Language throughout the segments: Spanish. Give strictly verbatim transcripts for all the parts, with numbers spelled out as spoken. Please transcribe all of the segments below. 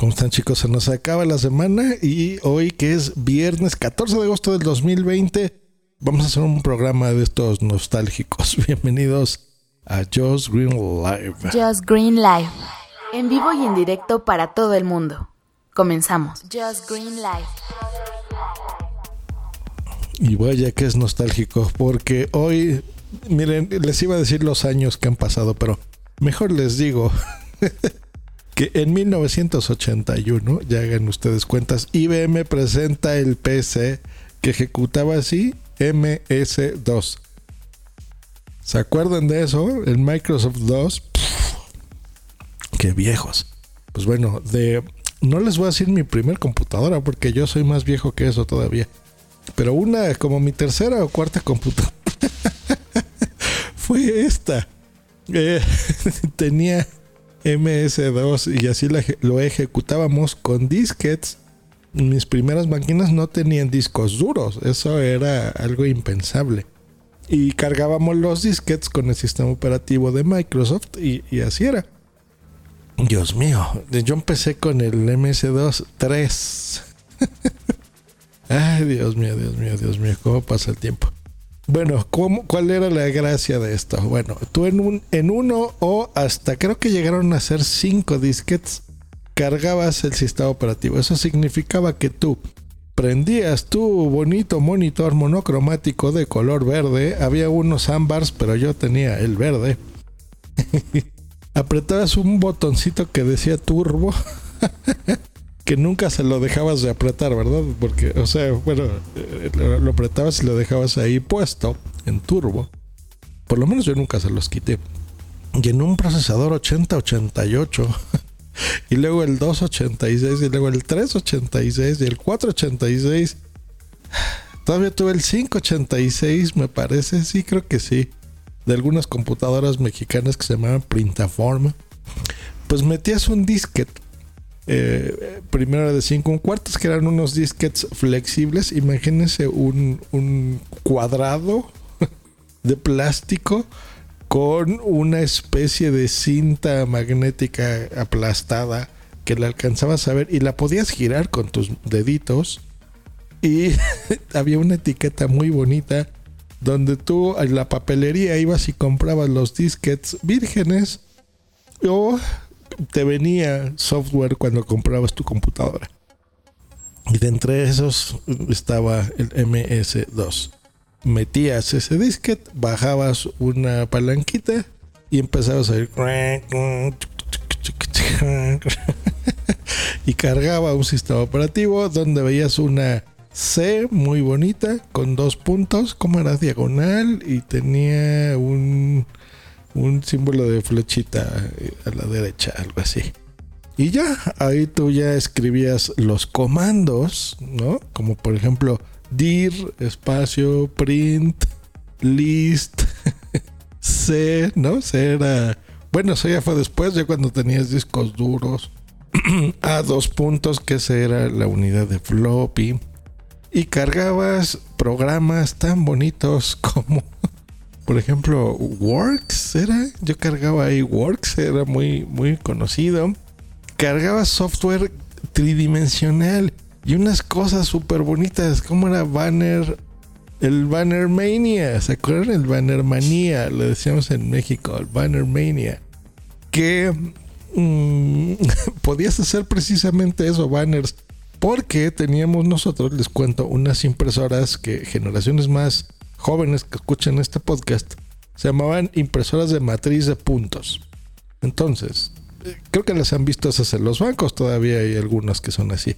¿Cómo están, chicos? Se nos acaba la semana y hoy, que es viernes catorce de agosto del dos mil veinte, vamos a hacer un programa de estos nostálgicos. Bienvenidos a Just Green Live. Just Green Live. En vivo y en directo para todo el mundo. Comenzamos. Just Green Live. Y vaya que es nostálgico, porque hoy, miren, les iba a decir los años que han pasado, pero mejor les digo que en mil novecientos ochenta y uno, ya hagan ustedes cuentas, I B M presenta el P C que ejecutaba así M S dos. ¿Se acuerdan de eso? El Microsoft DOS. Pff, ¡qué viejos! Pues bueno, de no les voy a decir mi primer computadora porque yo soy más viejo que eso todavía. Pero una, como mi tercera o cuarta computadora fue esta. Eh, tenía M S dos y así la, lo ejecutábamos con disquets. Mis primeras máquinas no tenían discos duros, eso era algo impensable. Y cargábamos los disquets con el sistema operativo de Microsoft y, y así era. Dios mío, yo empecé con el M S dos tres. Ay, Dios mío, Dios mío, Dios mío, cómo pasa el tiempo. Bueno, ¿cómo, ¿cuál era la gracia de esto? Bueno, tú en, un, en uno o hasta creo que llegaron a ser cinco disquets, cargabas el sistema operativo. Eso significaba que tú prendías tu bonito monitor monocromático de color verde. Había unos ámbars, pero yo tenía el verde. Apretabas un botoncito que decía turbo. Que nunca se lo dejabas de apretar, ¿verdad? Porque, o sea, bueno, lo apretabas y lo dejabas ahí puesto en turbo. Por lo menos yo nunca se los quité. Y en un procesador ochenta ochenta y ocho, y luego el doscientos ochenta y seis, y luego el trescientos ochenta y seis, y el cuatrocientos ochenta y seis. Todavía tuve el quinientos ochenta y seis, me parece. Sí, creo que sí. De algunas computadoras mexicanas que se llamaban Printaforma. Pues metías un disquete. Eh, primero era de cinco un cuartos, que eran unos disquets flexibles. Imagínense un, un cuadrado de plástico con una especie de cinta magnética aplastada que la alcanzabas a ver y la podías girar con tus deditos. Y había una etiqueta muy bonita donde tú en la papelería ibas y comprabas los disquets vírgenes o te venía software cuando comprabas tu computadora. Y de entre esos estaba el M S dos. Metías ese disquete, bajabas una palanquita y empezabas a ir y cargaba un sistema operativo donde veías una C muy bonita con dos puntos, como era diagonal, y tenía un un símbolo de flechita a la derecha, algo así. Y ya, ahí tú ya escribías los comandos, ¿no? Como por ejemplo, dir, espacio, print, list, c, ¿no? C era... Bueno, eso ya fue después, ya cuando tenías discos duros. A dos puntos, que esa era la unidad de floppy. Y cargabas programas tan bonitos como... Por ejemplo, Works era, yo cargaba ahí Works, era muy, muy conocido. Cargaba software tridimensional y unas cosas súper bonitas, como era Banner, el Banner Mania, ¿se acuerdan? El Banner Mania, le decíamos en México, el Banner Mania. Que mmm, podías hacer precisamente eso, banners, porque teníamos nosotros, les cuento, unas impresoras que generaciones más jóvenes que escuchan este podcast, se llamaban impresoras de matriz de puntos. Entonces, creo que las han visto esas en los bancos, todavía hay algunas que son así.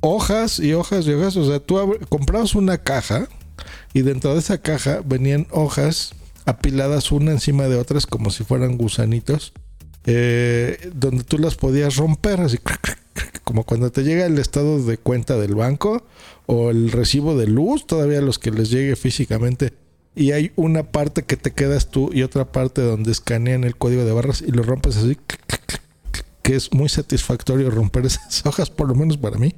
Hojas y hojas y hojas, o sea, tú comprabas una caja y dentro de esa caja venían hojas apiladas una encima de otras como si fueran gusanitos, eh, donde tú las podías romper así, como cuando te llega el estado de cuenta del banco o el recibo de luz, todavía los que les llegue físicamente, y hay una parte que te quedas tú y otra parte donde escanean el código de barras y lo rompes así, que es muy satisfactorio romper esas hojas, por lo menos para mí.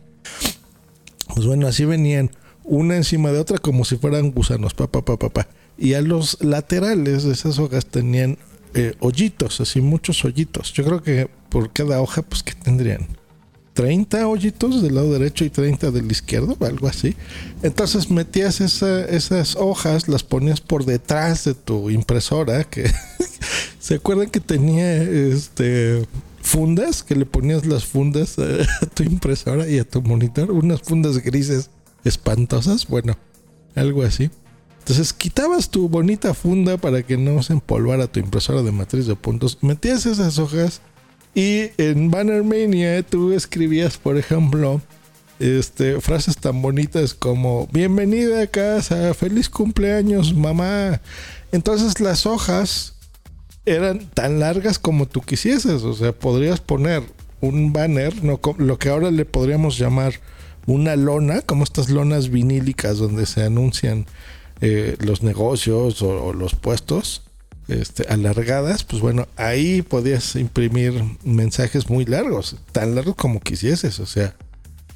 Pues bueno, así venían una encima de otra como si fueran gusanos, pa, pa, pa, pa, pa. Y a los laterales de esas hojas tenían eh, hoyitos, así muchos hoyitos. Yo creo que por cada hoja, pues, ¿qué tendrían? treinta hoyitos del lado derecho y treinta del izquierdo, algo así. Entonces metías esa, esas hojas, las ponías por detrás de tu impresora, que se acuerdan que tenía este fundas, que le ponías las fundas a tu impresora y a tu monitor, unas fundas grises espantosas, bueno, algo así. Entonces quitabas tu bonita funda para que no se empolvara tu impresora de matriz de puntos, metías esas hojas. Y en Banner Mania tú escribías, por ejemplo, este, frases tan bonitas como "Bienvenida a casa, feliz cumpleaños, mamá". Entonces las hojas eran tan largas como tú quisieses. O sea, podrías poner un banner, no, lo que ahora le podríamos llamar una lona, como estas lonas vinílicas donde se anuncian eh, los negocios o, o los puestos. Este, alargadas, pues bueno, ahí podías imprimir mensajes muy largos, tan largos como quisieses, o sea,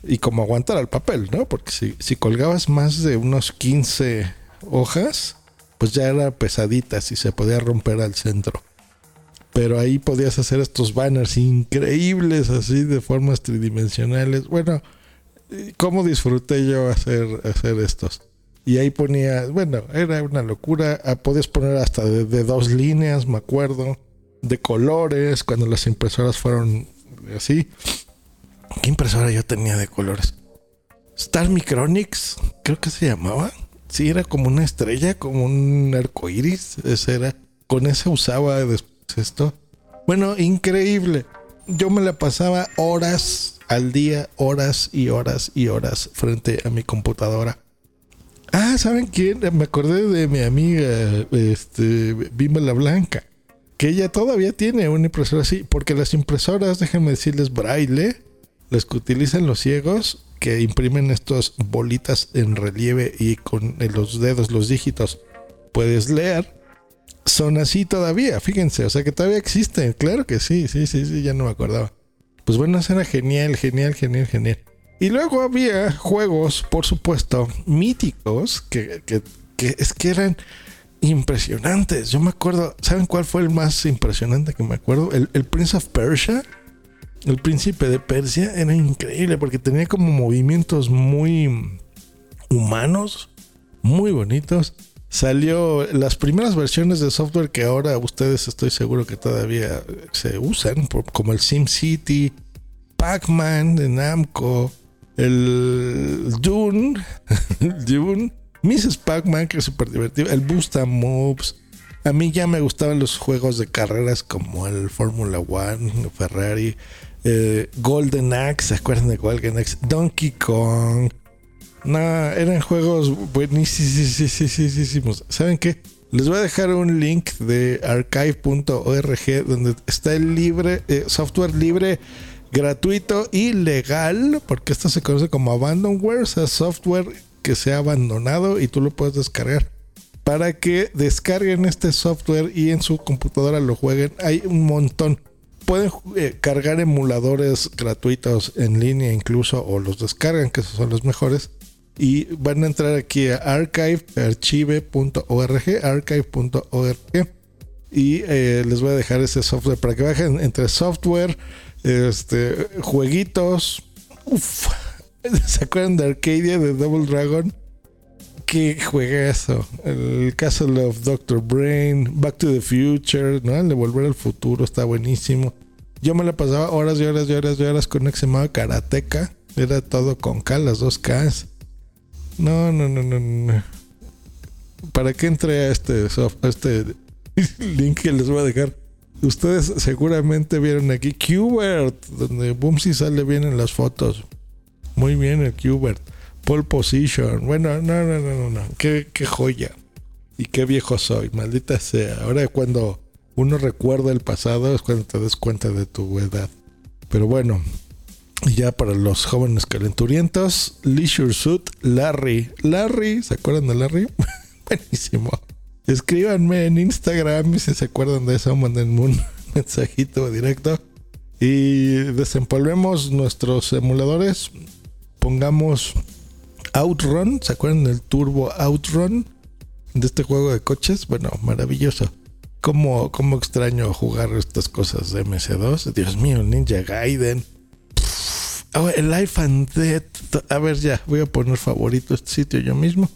y como aguantar al papel, ¿no? Porque si, si colgabas más de unos quince hojas, pues ya era pesadita, si se podía romper al centro. Pero ahí podías hacer estos banners increíbles, así de formas tridimensionales. Bueno, ¿cómo disfruté yo hacer, hacer estos? Y ahí ponía, bueno, era una locura. Podías poner hasta de, de dos líneas, me acuerdo, de colores, cuando las impresoras fueron así. ¿Qué impresora yo tenía de colores? Star Micronics, creo que se llamaba. Sí, era como una estrella, como un arcoiris. Ese era. Con ese usaba después esto. Bueno, increíble. Yo me la pasaba horas al día, horas y horas y horas frente a mi computadora. Ah, ¿saben quién? Me acordé de mi amiga este, Bimba la Blanca, que ella todavía tiene una impresora así, porque las impresoras, déjenme decirles, braille, las que utilizan los ciegos, que imprimen estas bolitas en relieve y con los dedos, los dígitos, puedes leer, son así todavía, fíjense, o sea que todavía existen, claro que sí, sí, sí, sí, ya no me acordaba. Pues bueno, eso era genial, genial, genial, genial. Y luego había juegos, por supuesto, míticos, que, que, que es que eran impresionantes. Yo me acuerdo, ¿saben cuál fue el más impresionante que me acuerdo? El, el Prince of Persia, el príncipe de Persia, era increíble porque tenía como movimientos muy humanos, muy bonitos. Salió las primeras versiones de software que ahora ustedes estoy seguro que todavía se usan, como el SimCity, Pac-Man de Namco, el Dune, el Dune, miss Pac-Man, que es súper divertido, el Bust-A-Move. A mí ya me gustaban los juegos de carreras como el Formula One, Ferrari, eh, Golden Axe, ¿se acuerdan de Golden Axe? Donkey Kong. No, eran juegos buenísimos. ¿Saben qué? Les voy a dejar un link de archive punto org donde está el libre, eh, software libre, gratuito y legal, porque esto se conoce como abandonware, o sea, software que se ha abandonado y tú lo puedes descargar para que descarguen este software y en su computadora lo jueguen. Hay un montón, pueden eh, cargar emuladores gratuitos en línea incluso, o los descargan, que esos son los mejores, y van a entrar aquí a archive, archive punto org, archive punto org, y eh, les voy a dejar ese software para que bajen entre software, Este, jueguitos. Uf. ¿Se acuerdan de Arcadia de Double Dragon? ¿Qué juegazo? El Castle of doctor Brain, Back to the Future, ¿no? El de Volver al Futuro está buenísimo. Yo me la pasaba horas y horas y horas y horas con una que se llamaba Karateka. Era todo con K, las dos Ks. No, no, no, no, no. ¿Para qué entré a este, soft, a este link que les voy a dejar? Ustedes seguramente vieron aquí Q*bert, donde Bumsy sale bien en las fotos. Muy bien el Q*bert. Pole Position. Bueno, no, no, no, no, no. Qué, qué joya. Y qué viejo soy, maldita sea. Ahora cuando uno recuerda el pasado es cuando te das cuenta de tu edad. Pero bueno, ya para los jóvenes calenturientos, Leisure Suit Larry. Larry, ¿se acuerdan de Larry? Buenísimo. Escríbanme en Instagram si se acuerdan de eso, mándenme un mensajito directo y desempolvemos nuestros emuladores. Pongamos Outrun, ¿se acuerdan del Turbo Outrun? De este juego de coches, bueno, maravilloso. Cómo, cómo extraño jugar estas cosas de M S dos, Dios mío, Ninja Gaiden. Pff, Ah, oh, el Life and Death. A ver, ya, voy a poner favorito este sitio yo mismo.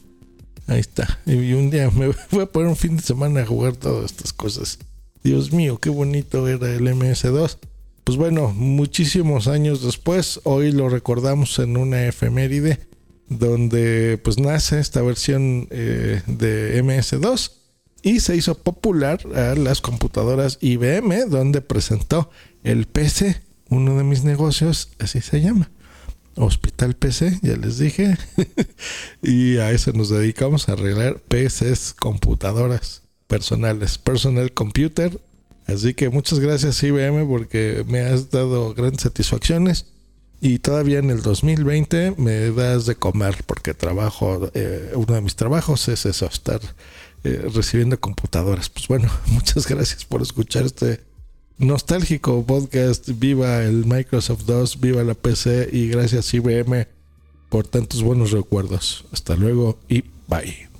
Ahí está. Y un día me voy a poner un fin de semana a jugar todas estas cosas. Dios mío, qué bonito era el eme ese dos. Pues bueno, muchísimos años después, hoy lo recordamos en una efeméride donde pues nace esta versión eh, de eme ese dos y se hizo popular a las computadoras i be eme, donde presentó el pe ce. Uno de mis negocios, así se llama, Hospital pe ce, ya les dije. Y a eso nos dedicamos, a arreglar pe ces, computadoras personales, personal computer. Así que muchas gracias i be eme, porque me has dado grandes satisfacciones. Y todavía en el dos mil veinte me das de comer, porque trabajo, eh, uno de mis trabajos es eso, estar eh, recibiendo computadoras. Pues bueno, muchas gracias por escuchar este nostálgico podcast. Viva el Microsoft DOS, viva la pe ce y gracias i be eme por tantos buenos recuerdos. Hasta luego y bye.